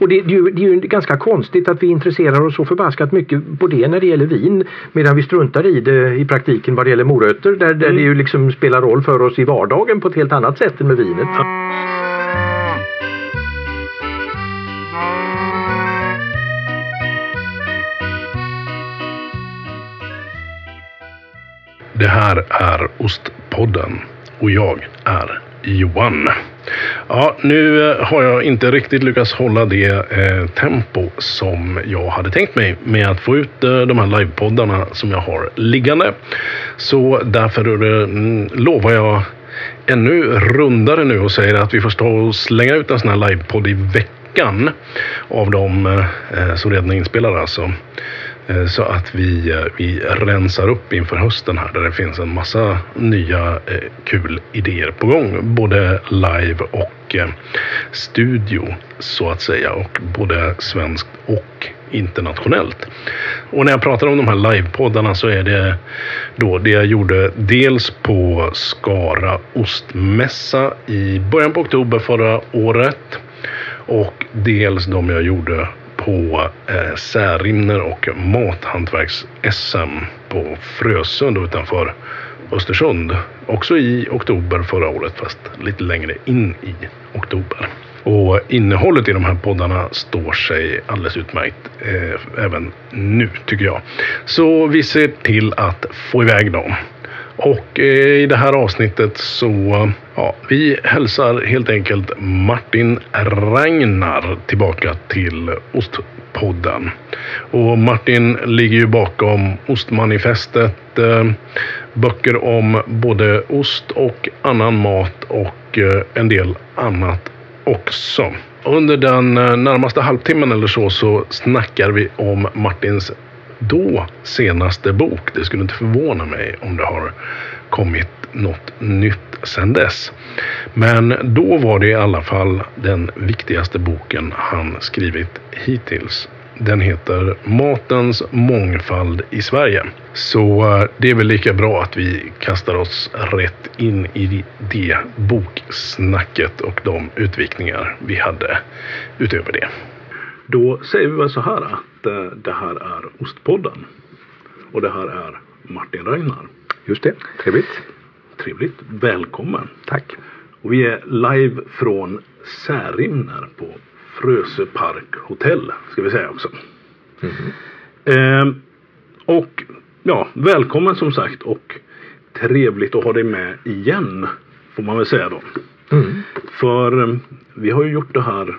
Och det är ju ganska konstigt att vi intresserar oss så förbaskat mycket på det när det gäller vin, medan vi struntar i det i praktiken vad det gäller morötter, där det ju liksom spelar roll för oss i vardagen på ett helt annat sätt än med vinet. Det här är Ostpodden och jag är Johan. Ja, nu har jag inte riktigt lyckats hålla det tempo som jag hade tänkt mig med att få ut de här livepoddarna som jag har liggande. Så därför lovar jag ännu rundare nu och säger att vi får stå och slänga ut en sån här livepodd i veckan av de som redan är inspelade alltså. Så att vi rensar upp inför hösten här, där det finns en massa nya kul idéer på gång. Både live och studio så att säga, och både svenskt och internationellt. Och när jag pratar om de här livepoddarna så är det då det jag gjorde dels på Skara Ostmässa i början på oktober förra året, och dels de jag gjorde på Särimner och Mathantverks-SM på Frösund utanför Östersund. Också i oktober förra året, fast lite längre in i oktober. Och innehållet i de här poddarna står sig alldeles utmärkt även nu tycker jag. Så vi ser till att få iväg dem. Och i det här avsnittet så vi hälsar helt enkelt Martin Ragnar tillbaka till Ostpodden. Och Martin ligger ju bakom Ostmanifestet, böcker om både ost och annan mat och en del annat också. Under den närmaste halvtimmen eller så snackar vi om Martins då senaste bok. Det skulle inte förvåna mig om det har kommit något nytt sedan dess. Men då var det i alla fall den viktigaste boken han skrivit hittills. Den heter Matens mångfald i Sverige. Så det är väl lika bra att vi kastar oss rätt in i det boksnacket och de utvikningar vi hade utöver det. Då säger vi väl så här att det här är Ostpodden och det här är Martin Ragnar. Just det, trevligt. Trevligt, välkommen. Tack. Och vi är live från Särimner på Frösöparkhotell, ska vi säga också. Mm-hmm. Och välkommen som sagt, och trevligt att ha dig med igen, får man väl säga då. Mm. För vi har ju gjort det här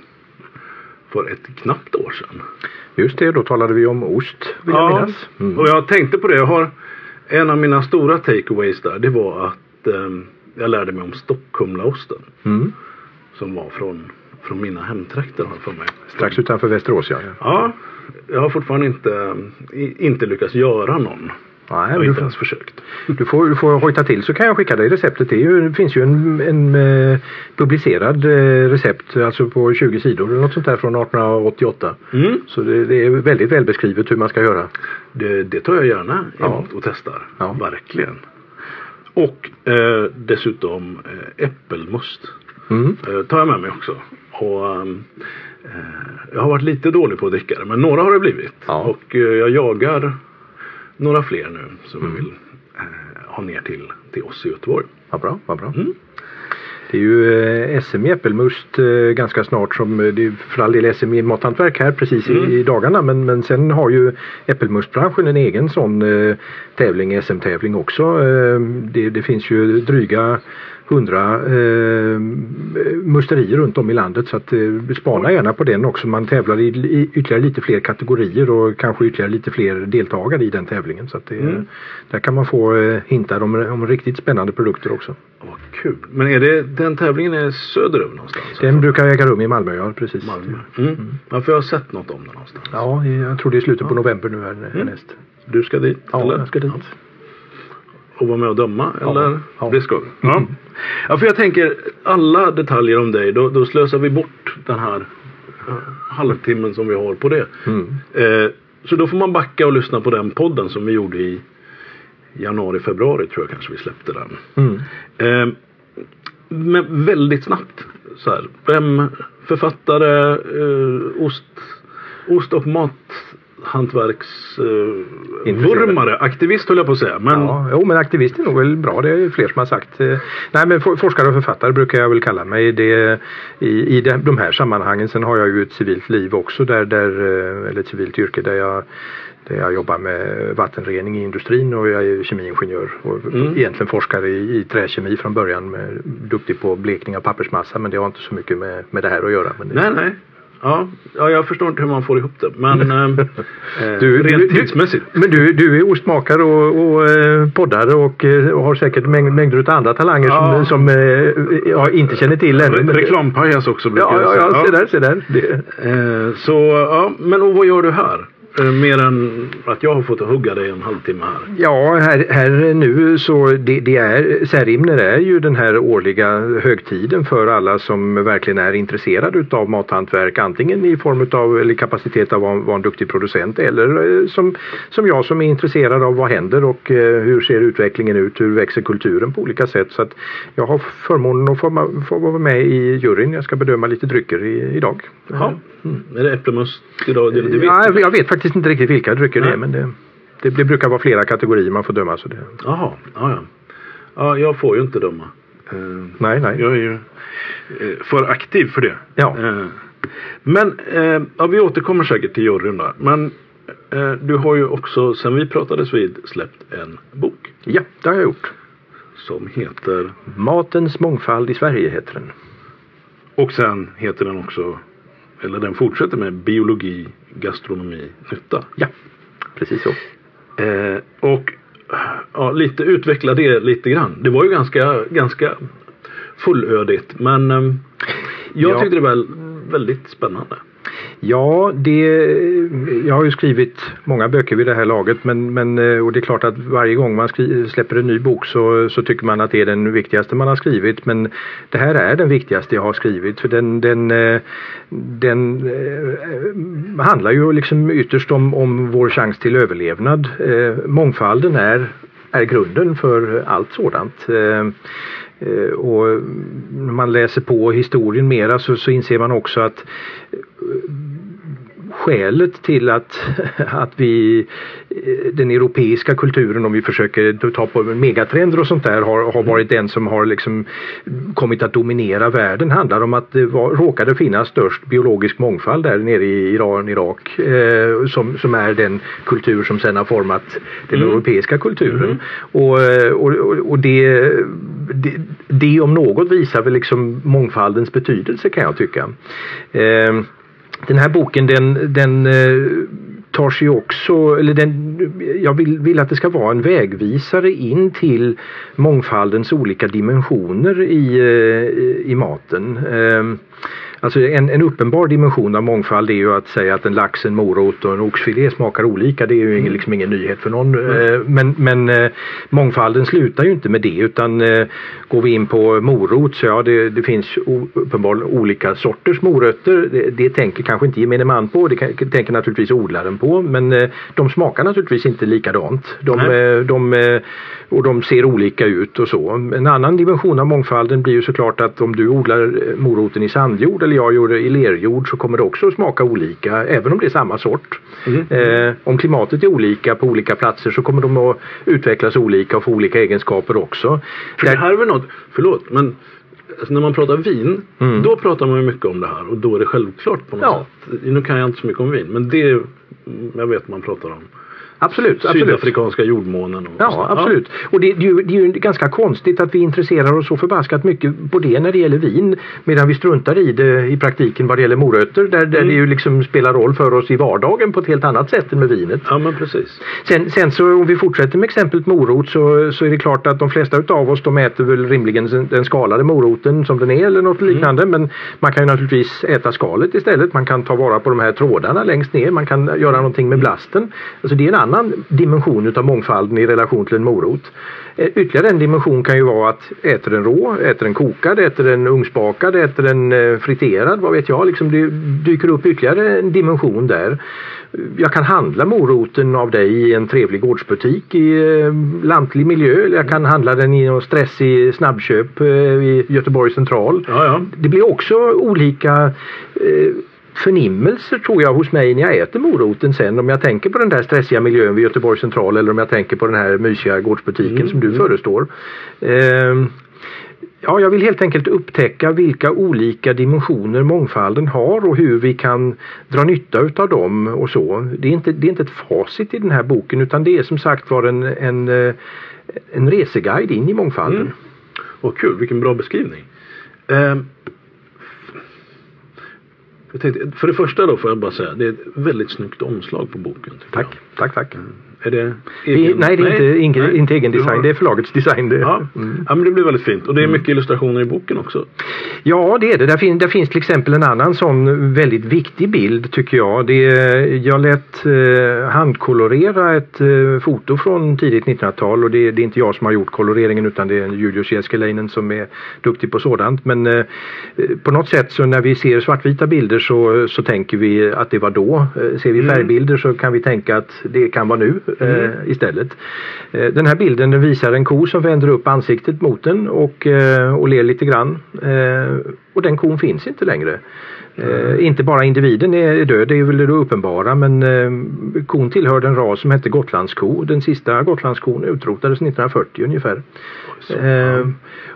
för ett knappt år sedan. Just det, då talade vi om ost. Och jag tänkte på det. Jag har en av mina stora takeaways där. Det var att jag lärde mig om Stockholmlaosten. Mm. Som var från mina hemtrakter för mig. Strax utanför Västerås, ja. Jag har fortfarande inte lyckats göra någon. Nej, jag har inte ens försökt. Du får hojta till, så kan jag skicka dig receptet. Det finns ju en publicerad recept, alltså på 20 sidor eller något sånt där, från 1888. Mm. Så det är väldigt välbeskrivet hur man ska göra. Det tar jag gärna emot och testar. Ja. Verkligen. Och dessutom äppelmust. Mm. Tar jag med mig också. Och jag har varit lite dålig på att dricka det, men några har det blivit. Ja. Och jag jagar några fler nu som vi vill ha ner till oss i Göteborg. Vad bra. Mm. Det är ju SM i äppelmust ganska snart, som det är för all del SM i mathantverk här precis i dagarna. Men sen har ju äppelmustbranschen en egen sån tävling, SM-tävling också. Det finns ju dryga 100 musterier runt om i landet, så att spana gärna på den också. Man tävlar i ytterligare lite fler kategorier och kanske ytterligare lite fler deltagare i den tävlingen, så att där kan man få hintar om riktigt spännande produkter också. Vad kul. Men är det den tävlingen är söderöver någonstans? Den brukar äga rum i Malmö, precis. Malmö. Mm. Ja, för jag har sett något om den någonstans. Ja, jag tror det är slutet på november nu härnäst. Du ska dit? Ja, eller? Jag ska dit. Och vara med och döma, eller? Ja. Det ska du. Ja. Mm. Ja, för jag tänker, alla detaljer om dig, då slösar vi bort den här halvtimmen som vi har på det. Mm. Så då får man backa och lyssna på den podden som vi gjorde i januari, februari tror jag kanske vi släppte den. Mm. men väldigt snabbt så här. Författare, ost och mathantverksvurmare, aktivist höll jag på att säga. Men... Ja, jo, men aktivist är nog väl bra, det är fler som har sagt. Nej, men forskare och författare brukar jag väl kalla mig det, i de här sammanhangen. Sen har jag ju ett civilt liv också, eller ett civilt yrke där jag jobbar med vattenrening i industrin, och jag är kemiingenjör och egentligen forskar i träkemi från början, med, duktig på blekning av pappersmassa, men det har inte så mycket med det här att göra. Men det... Nej. Ja, jag förstår inte hur man får ihop det, men rent tidsmässigt. Men du är ostmakare och poddare och har säkert mängder av andra talanger som jag inte känner till ännu. Reklampajas också brukar jag säga. Ja, se där. Men vad gör du här? Mer än att jag har fått hugga dig en halvtimme här. Ja, här nu så det är Särimner är ju den här årliga högtiden för alla som verkligen är intresserade utav mathantverk, antingen i form utav eller kapacitet av att vara en duktig producent, eller som jag som är intresserad av vad händer och hur ser utvecklingen ut, hur växer kulturen på olika sätt. Så att jag har förmånen att få vara med i juryn. Jag ska bedöma lite drycker idag. Ja. Är det äppelmust idag? Jag vet faktiskt inte riktigt vilka drycker det är, men det brukar vara flera kategorier man får döma. Så det. Jaha, ja. Ja, jag får ju inte döma. Nej. Jag är ju för aktiv för det. Ja. Men vi återkommer säkert till juryn där. Men du har ju också, sen vi pratades vid, släppt en bok. Ja, det har jag gjort. Som heter? Matens mångfald i Sverige heter den. Och sen heter den också... Eller den fortsätter med biologi, gastronomi, nytta. Ja, precis så. Lite utveckla det lite grann. Det var ju ganska fullödigt. Men jag tyckte det var väldigt spännande. Ja, jag har ju skrivit många böcker vid det här laget, men och det är klart att varje gång man släpper en ny bok så tycker man att det är den viktigaste man har skrivit, men det här är den viktigaste jag har skrivit, för den handlar ju liksom ytterst om vår chans till överlevnad. Mångfalden är grunden för allt sådant. Och när man läser på historien mera så inser man också att skälet till att vi, den europeiska kulturen, om vi försöker ta på megatrender och sånt där, har varit den som har liksom kommit att dominera världen, handlar om att det råkade finnas störst biologisk mångfald där nere i Irak, som är den kultur som sedan har format den europeiska kulturen. Och det om något visar väl liksom mångfaldens betydelse, kan jag tycka. Den här boken, den tar sig också, eller jag vill att det ska vara en vägvisare in till mångfaldens olika dimensioner i maten. Alltså en uppenbar dimension av mångfald är ju att säga att en lax, en morot och en oxfilé smakar olika. Det är ju liksom ingen nyhet för någon. Men mångfalden slutar ju inte med det, utan går vi in på morot så det finns uppenbarligen olika sorters morötter. Det tänker kanske inte gemene man på, det tänker naturligtvis odlaren på, men de smakar naturligtvis inte likadant. De ser olika ut och så. En annan dimension av mångfalden blir ju såklart att om du odlar moroten i sandjord eller jag gjorde i lerjord, så kommer det också smaka olika, även om det är samma sort. Om klimatet är olika på olika platser, så kommer de att utvecklas olika och få olika egenskaper också. För det här är väl något, förlåt, men alltså när man pratar vin, då pratar man ju mycket om det här, och då är det självklart på något sätt. Nu kan jag inte så mycket om vin, men det jag vet man pratar om. Absolut. Sydafrikanska jordmånen. Absolut. Och det är ju ganska konstigt att vi intresserar oss så förbaskat mycket på det när det gäller vin, medan vi struntar i det i praktiken vad det gäller morötter, där det ju liksom spelar roll för oss i vardagen på ett helt annat sätt än med vinet. Ja, men precis. Sen så om vi fortsätter med exemplet morot, så är det klart att de flesta av oss, de äter väl rimligen den skalade moroten som den är eller något liknande, men man kan ju naturligtvis äta skalet istället. Man kan ta vara på de här trådarna längst ner, man kan göra någonting med blasten. Alltså det är en annan dimension utav mångfalden i relation till en morot. Ytterligare en dimension kan ju vara att äter den rå, äter den kokad, äter den ugnsbakad, äter den friterad, vad vet jag. Liksom det dyker upp ytterligare en dimension där. Jag kan handla moroten av dig i en trevlig gårdsbutik i lantlig miljö. Eller jag kan handla den i någon stressig snabbköp i Göteborg Central. Ja. Det blir också olika förnimmelser tror jag hos mig när jag äter moroten sen, om jag tänker på den där stressiga miljön vid Göteborg Central eller om jag tänker på den här mysiga gårdsbutiken som du förestår. Ja, jag vill helt enkelt upptäcka vilka olika dimensioner mångfalden har och hur vi kan dra nytta utav dem och så. Det är inte ett facit i den här boken, utan det är som sagt var en reseguide in i mångfalden. Vad kul, vilken bra beskrivning. Jag tänkte, för det första då får jag bara säga, det är ett väldigt snyggt omslag på boken. Tack. Är det egen? Nej, det är inte egen design. Det är förlagets design. Ja, men det blir väldigt fint. Och det är mycket illustrationer i boken också. Ja, det är det. Där finns till exempel en annan sån väldigt viktig bild tycker jag. Jag lät handkolorera ett foto från tidigt 1900-tal. Och det är inte jag som har gjort koloreringen, utan det är Julius Jeske Leinen som är duktig på sådant. Men på något sätt så när vi ser svartvita bilder så tänker vi att det var då. Ser vi färgbilder så kan vi tänka att det kan vara nu. Istället. Den här bilden den visar en ko som vänder upp ansiktet mot den och ler lite grann. Och den kon finns inte längre. Inte bara individen är död, det är väl det uppenbara, men kon tillhörde en ras som hette Gotlandsko. Den sista Gotlandskon utrotades 1940 ungefär.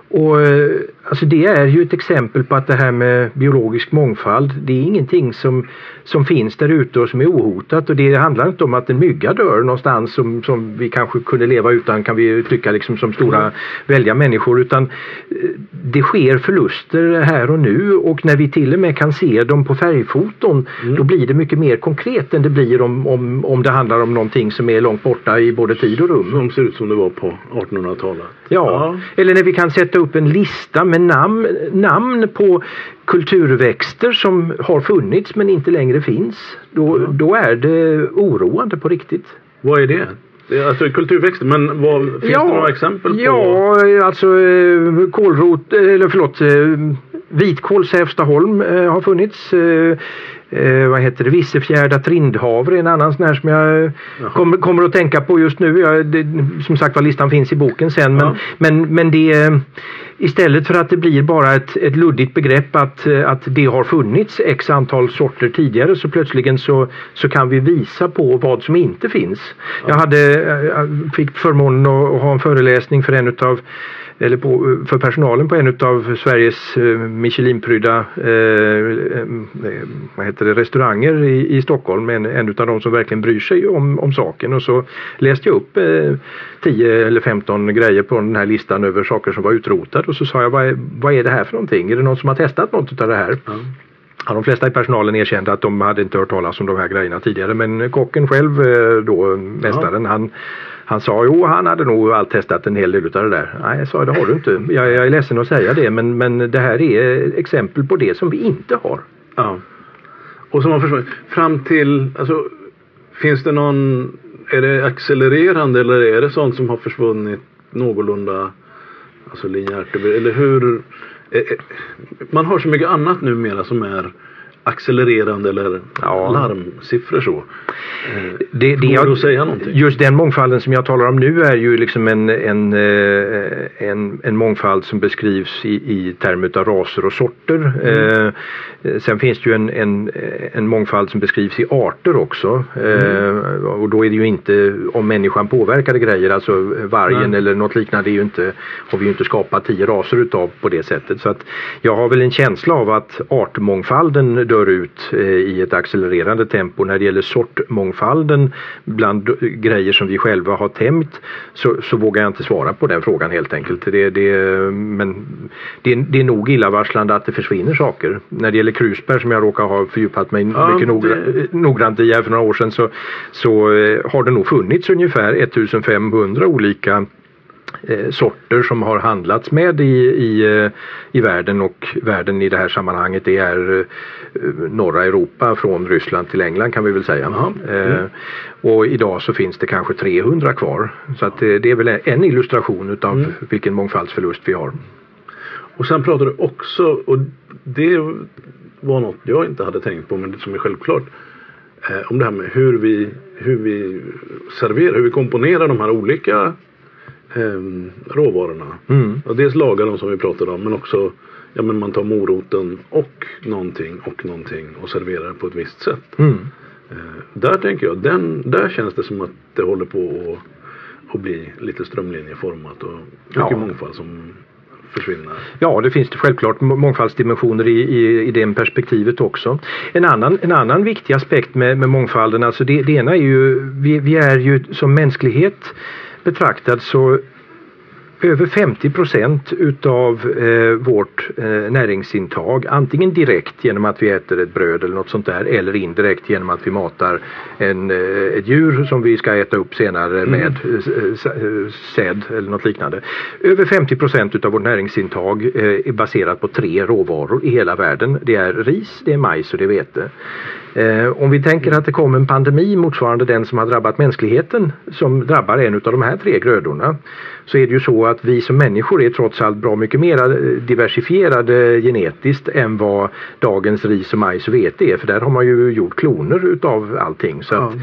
Och alltså det är ju ett exempel på att det här med biologisk mångfald, det är ingenting som finns där ute och som är ohotat, och det handlar inte om att en mygga dör någonstans som vi kanske kunde leva utan, kan vi tycka liksom, som stora välja människor, utan det sker förluster här och nu, och när vi till och med kan se dem på färgfoton då blir det mycket mer konkret än det blir om det handlar om någonting som är långt borta i både tid och rum. Som ser ut som det var på 1800-talet. Ja, eller när vi kan sätta upp en lista med namn på kulturväxter som har funnits men inte längre finns. Då är det oroande på riktigt. Vad är det? Alltså kulturväxter, men finns det några exempel på? Ja, alltså vitkål Särfstaholm har funnits. Vad heter det? Vissefjärda, Trindhavre, en annan sån här som jag kommer att tänka på just nu. Som sagt vad listan finns i boken sen. Men det, istället för att det blir bara ett luddigt begrepp att det har funnits x antal sorter tidigare, så plötsligen så kan vi visa på vad som inte finns. Jag fick förmånen att ha en föreläsning för personalen på en utav Sveriges Michelinprydda restauranger i Stockholm, en utav de som verkligen bryr sig om saken, och så läste jag upp 10 eller 15 grejer på den här listan över saker som var utrotade, och så sa jag, vad är det här för någonting? Är det någon som har testat något av det här? De flesta i personalen erkände att de hade inte hört talas om de här grejerna tidigare, men kocken själv då, mästaren, han sa, jo, han hade nog allt testat en hel del utav det där. Nej, jag sa, det har du inte. Jag är ledsen att säga det, men det här är exempel på det som vi inte har. Ja. Och som man förstår, fram till, alltså, finns det någon, är det accelererande eller är det sånt som har försvunnit någorlunda, alltså linjärt, eller hur? Man har så mycket annat numera som är accelererande eller larmsiffror så. Går det att säga någonting? Just den mångfalden som jag talar om nu är ju liksom en mångfald som beskrivs i termer av raser och sorter. Sen finns det ju en mångfald som beskrivs i arter också. Och då är det ju inte om människan påverkade grejer, alltså vargen eller något liknande, det är ju inte, har vi ju inte skapat 10 raser utav på det sättet. Så att jag har väl en känsla av att artmångfalden dör ut i ett accelererande tempo. När det gäller sortmångfalden bland grejer som vi själva har tämjt, så vågar jag inte svara på den frågan helt enkelt. Men det är nog illavarslande att det försvinner saker. När det gäller krusbär, som jag råkar ha fördjupat mig mycket noggrant i här för några år sedan, så har det nog funnits ungefär 1500 olika sorter som har handlats med i världen, och världen i det här sammanhanget det är norra Europa från Ryssland till England kan vi väl säga. Och idag så finns det kanske 300 kvar, så att det är väl en illustration utav vilken mångfaldsförlust vi har. Och sen pratade du också, och det var något jag inte hade tänkt på men det som är självklart, om det här med hur vi serverar, hur vi komponerar de här olika råvarorna. Och dels lagar de som vi pratade om, men också man tar moroten och någonting och serverar det på ett visst sätt. Där tänker jag, där känns det som att det håller på att bli lite strömlinjeformat och mycket mångfald som försvinner. Ja, det finns det självklart mångfaldsdimensioner i det perspektivet också. En annan viktig aspekt med mångfalden, alltså det ena är ju vi är ju som mänsklighet betraktad så över 50% utav vårt näringsintag, antingen direkt genom att vi äter ett bröd eller något sånt där, eller indirekt genom att vi matar ett djur som vi ska äta upp senare med säd eller något liknande. Över 50% utav vårt näringsintag är baserat på 3 råvaror i hela världen. Det är ris, det är majs och det är vete. Om vi tänker att det kommer en pandemi motsvarande den som har drabbat mänskligheten, som drabbar en av de här 3 grödorna, så är det ju så att vi som människor är trots allt bra mycket mer diversifierade genetiskt än vad dagens ris och majs och vete är, för där har man ju gjort kloner utav allting, så att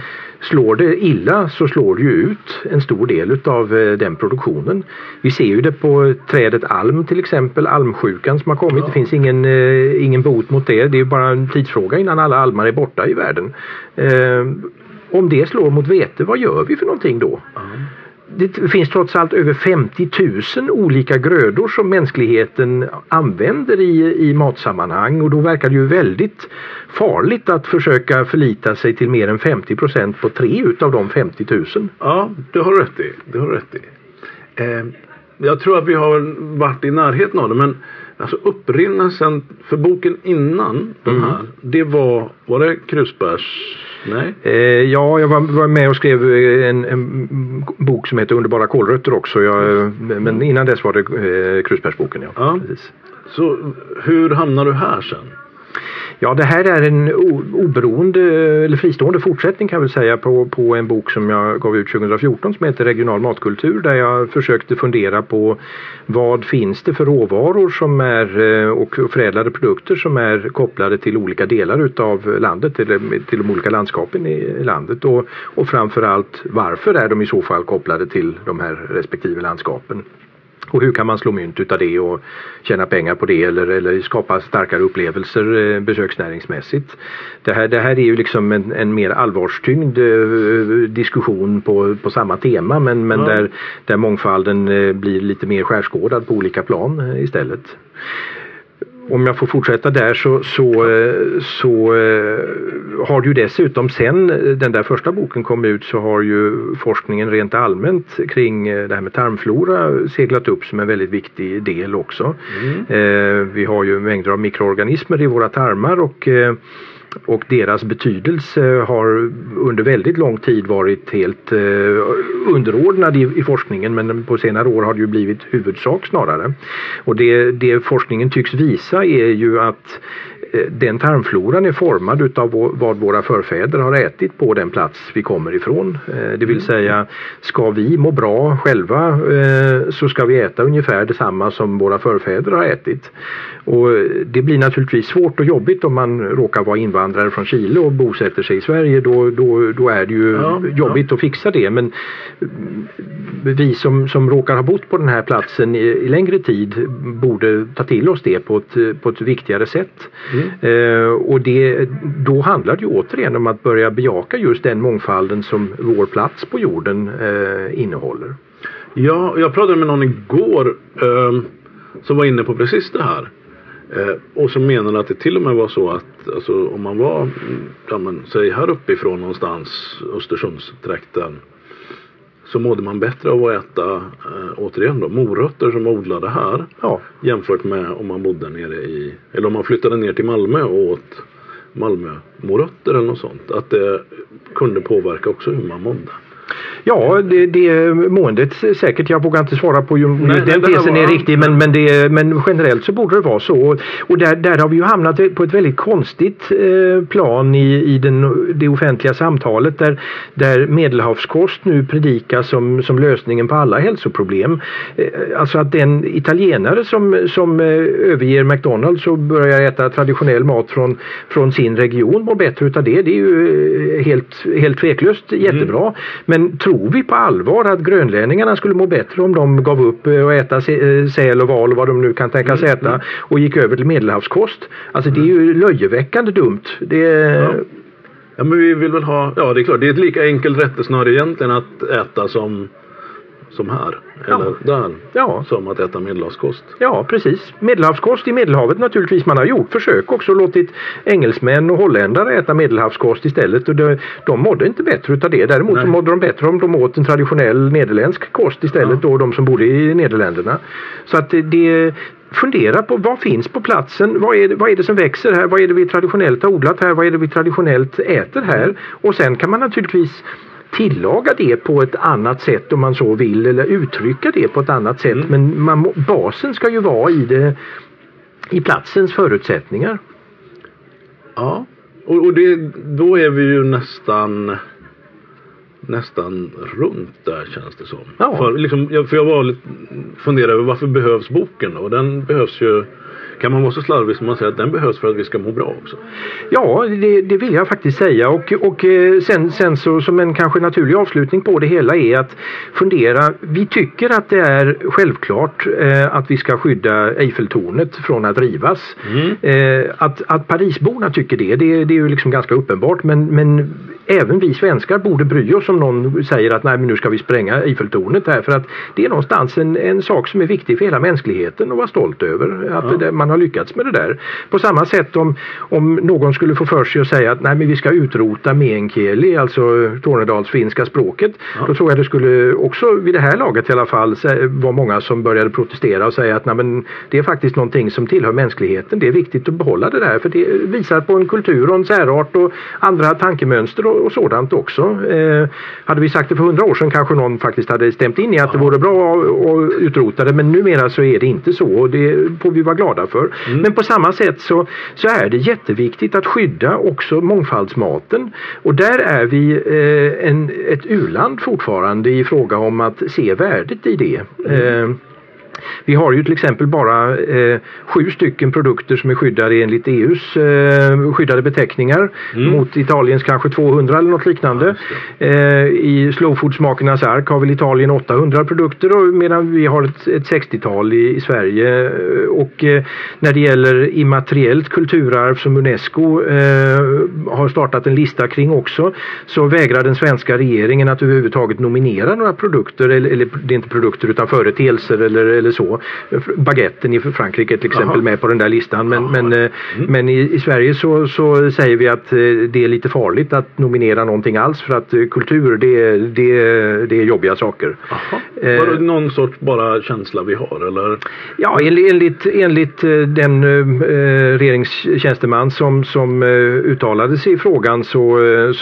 slår det illa så slår det ju ut en stor del utav den produktionen. Vi ser ju det på trädet alm till exempel, almsjukan som har kommit. Det finns ingen bot mot det. Det är ju bara en tidsfråga innan alla almar är borta i världen. Om det slår mot vete, vad gör vi för någonting då? Det finns trots allt över 50 000 olika grödor som mänskligheten använder i matsammanhang, och då verkar det ju väldigt farligt att försöka förlita sig till mer än 50% på 3 utav de 50 000. Ja, det har rätt i. Jag tror att vi har varit i närheten av det, men alltså upprinnelsen för boken innan den här, det var det Krusbärs? Nej. Jag var med och skrev en bok som heter Underbara kolrötter också. Men innan dess var det Krusbärsboken. Ja. Precis. Så hur hamnar du här sen? Ja, det här är en oberoende eller fristående fortsättning kan vi säga på en bok som jag gav ut 2014 som heter Regional matkultur, där jag försökte fundera på vad finns det för råvaror som och förädlade produkter som är kopplade till olika delar utav landet eller till de olika landskapen i landet, och framförallt varför är de i så fall kopplade till de här respektive landskapen. Och hur kan man slå mynt utav det och tjäna pengar på det eller skapa starkare upplevelser besöksnäringsmässigt. Det här är ju liksom en mer allvarstyngd diskussion på samma tema, men där mångfalden blir lite mer skärskådad på olika plan istället. Om jag får fortsätta där så har ju dessutom sen den där första boken kom ut så har ju forskningen rent allmänt kring det här med tarmflora seglat upp som en väldigt viktig del också. Vi har ju mängder av mikroorganismer i våra tarmar och deras betydelse har under väldigt lång tid varit helt underordnad i forskningen, men på senare år har det ju blivit huvudsak snarare. Och det forskningen tycks visa är ju att den tarmfloran är formad utav vad våra förfäder har ätit på den plats vi kommer ifrån. Det vill säga, ska vi må bra själva så ska vi äta ungefär detsamma som våra förfäder har ätit. Och det blir naturligtvis svårt och jobbigt om man råkar vara invandrare från Chile och bosätter sig i Sverige. Då är det ju jobbigt att fixa det. Men vi som råkar ha bott på den här platsen i längre tid borde ta till oss det på ett viktigare sätt. Och då handlar det ju återigen om att börja bejaka just den mångfalden som vår plats på jorden innehåller. Ja, jag pratade med någon igår som var inne på precis det här. Och som menade att det till och med var så att alltså, om man var säg här uppifrån någonstans, Östersundstrakten, så mådde man bättre av att äta återigen då, morötter som odlade här jämfört med om man bodde nere i, eller om man flyttade ner till Malmö och åt Malmö morötter eller något sånt, att det kunde påverka också hur man mådde. Ja, det är måendet säkert. Jag vågar inte svara på om den tesen är riktig, men generellt så borde det vara så. Och där har vi ju hamnat på ett väldigt konstigt plan i det offentliga samtalet där medelhavskost nu predikas som lösningen på alla hälsoproblem. Alltså att den italienare som överger McDonald's och börjar äta traditionell mat från sin region mår bättre utav det är ju helt tveklöst jättebra. Mm. Men tror vi på allvar att grönlänningarna skulle må bättre om de gav upp och äta säl och val och vad de nu kan tänkas äta och gick över till medelhavskost? Alltså det är ju löjeväckande dumt. Ja, men vi vill väl ha... Ja, det är klart. Det är ett lika enkelt rättesnöre egentligen att äta som här. Eller där. Ja. Som att äta medelhavskost. Ja, precis. Medelhavskost i Medelhavet naturligtvis. Man har gjort försök också, låtit engelsmän och holländare äta medelhavskost istället. Och de mådde inte bättre utav det. Däremot så mådde de bättre om de åt en traditionell nederländsk kost istället. Ja. Då de som bodde i Nederländerna. Så att det... Fundera på vad finns på platsen, vad är det som växer här, vad är det vi traditionellt har odlat här, vad är det vi traditionellt äter här, och sen kan man naturligtvis tillaga det på ett annat sätt om man så vill, eller uttrycka det på ett annat sätt, men basen ska ju vara i platsens förutsättningar. Ja, och då är vi ju nästan runt där, känns det som. Ja. För jag var lite funderade över varför behövs boken då? Den behövs ju, kan man vara så slarvig som man säger att den behövs för att vi ska må bra också? Ja, det vill jag faktiskt säga, och sen så som en kanske naturlig avslutning på det hela är att fundera, vi tycker att det är självklart att vi ska skydda Eiffeltornet från att rivas. Att Parisborna tycker det är ju liksom ganska uppenbart, men även vi svenskar borde bry oss om någon säger att nej, men nu ska vi spränga Eiffeltornet här, för att det är någonstans en sak som är viktig för hela mänskligheten att vara stolt över, att man har lyckats med det där. På samma sätt om någon skulle få för sig att säga att nej, men vi ska utrota meänkieli, alltså tornedalsfinska språket, då tror jag det skulle också vid det här laget i alla fall vara många som började protestera och säga att nej, men det är faktiskt någonting som tillhör mänskligheten, det är viktigt att behålla det där, för det visar på en kultur och en särart och andra tankemönster och sådant också. Hade vi sagt det för 100 år sedan kanske någon faktiskt hade stämt in i att det vore bra att utrota det, men numera så är det inte så, och det får vi vara glada för. Men på samma sätt så är det jätteviktigt att skydda också mångfaldsmaten, och där är vi ett u-land fortfarande i fråga om att se värdet i det. Vi har ju till exempel bara 7 stycken produkter som är skyddade enligt EUs skyddade beteckningar mot Italiens kanske 200 eller något liknande. I Slow Foods makarnas ark har väl Italien 800 produkter, och medan vi har ett 60-tal i Sverige. Och när det gäller immateriellt kulturarv som UNESCO har startat en lista kring också, så vägrar den svenska regeringen att överhuvudtaget nominera några produkter, eller det är inte produkter utan företeelser eller så. Baguetten i Frankrike till exempel med på den där listan, men i Sverige så säger vi att det är lite farligt att nominera någonting alls, för att kultur det är jobbiga saker. Var det någon sorts bara känsla vi har, eller? Ja, enligt den regeringstjänsteman som uttalade sig i frågan, så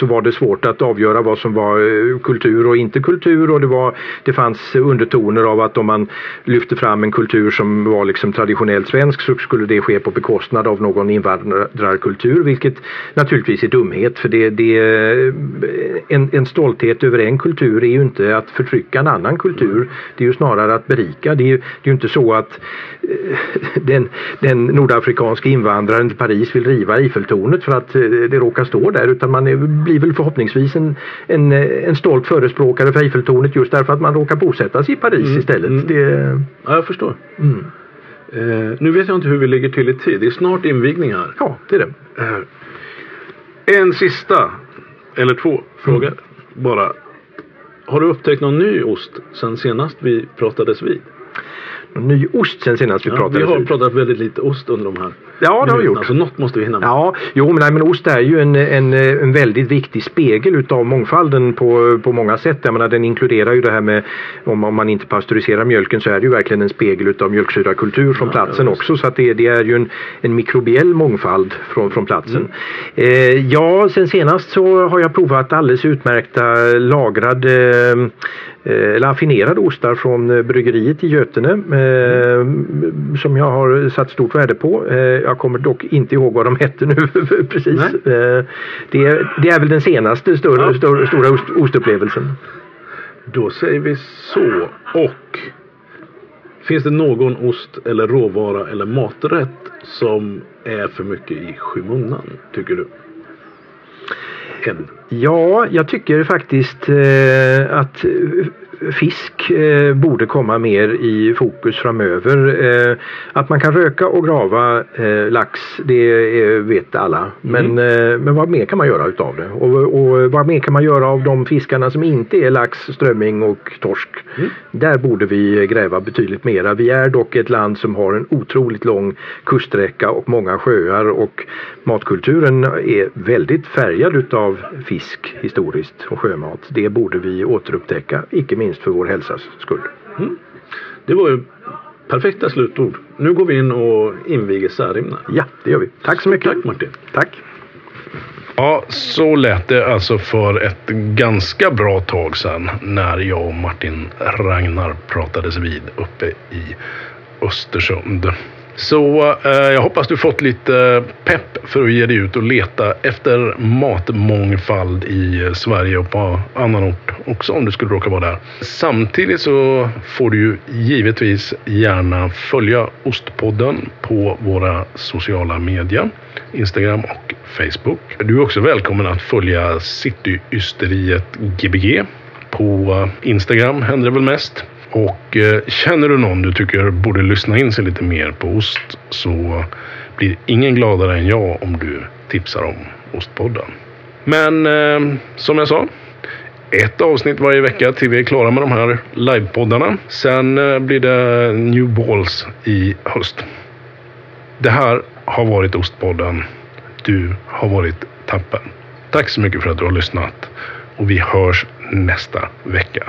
var det svårt att avgöra vad som var kultur och inte kultur, och det fanns undertoner av att om man lyfte fram en kultur som var liksom traditionellt svensk, så skulle det ske på bekostnad av någon invandrarkultur, vilket naturligtvis är dumhet, för en stolthet över en kultur är ju inte att förtrycka en annan kultur, det är ju snarare att berika. Det är ju inte så att den nordafrikanska invandraren till Paris vill riva Eiffeltornet för att det råkar stå där, utan man blir väl förhoppningsvis en stolt förespråkare för Eiffeltornet just därför att man råkar bosätta sig i Paris istället. Ja, jag förstår. Nu vet jag inte hur vi ligger till i tid. Det är snart invigning här. Ja, det är det. En sista, eller två frågor bara. Har du upptäckt någon ny ost sen senast vi pratades vid? ny ost sen senast vi pratade. Vi har pratat väldigt lite ost under de här. Ja, det har vi gjort. Alltså, något måste vi hinna med. Ja, men ost är ju en väldigt viktig spegel utav mångfalden på många sätt. Jag menar, den inkluderar ju det här med, om man inte pasteuriserar mjölken så är det ju verkligen en spegel utav mjölksyrakultur från platsen också. Så att det är ju en mikrobiell mångfald från platsen. Sen senast så har jag provat alldeles utmärkta lagrade eller affinerade ostar från bryggeriet i Göttene som jag har satt stort värde på. Jag kommer dock inte ihåg vad de hette nu precis. Det är väl den senaste stora ostupplevelsen. Då säger vi så. Och finns det någon ost eller råvara eller maträtt som är för mycket i skymundan, tycker du? Ja, jag tycker faktiskt att fisk borde komma mer i fokus framöver. Att man kan röka och grava lax, det vet alla. Men vad mer kan man göra utav det? Och vad mer kan man göra av de fiskarna som inte är lax, strömming och torsk? Där borde vi gräva betydligt mera. Vi är dock ett land som har en otroligt lång kuststräcka och många sjöar, och matkulturen är väldigt färgad utav fisk historiskt och sjömat. Det borde vi återupptäcka, icke minst för vår hälsas skull. Det var ju perfekta slutord. Nu går vi in och inviger Särimner. Ja, det gör vi. Tack så mycket. Tack, Martin. Tack. Ja, så lät det alltså för ett ganska bra tag sedan när jag och Martin Ragnar pratades vid uppe i Östersund. Så jag hoppas du fått lite pepp för att ge dig ut och leta efter matmångfald i Sverige och på annan ort också, om du skulle råka vara där. Samtidigt så får du ju givetvis gärna följa Ostpodden på våra sociala medier, Instagram och Facebook. Du är också välkommen att följa City Ysteriet GBG på Instagram, händer det väl mest. Och känner du någon du tycker borde lyssna in sig lite mer på ost, så blir ingen gladare än jag om du tipsar om Ostpodden. Men som jag sa, ett avsnitt varje vecka till vi är klara med de här livepoddarna. Sen blir det New Balls i höst. Det här har varit Ostpodden. Du har varit tappen. Tack så mycket för att du har lyssnat. Och vi hörs nästa vecka.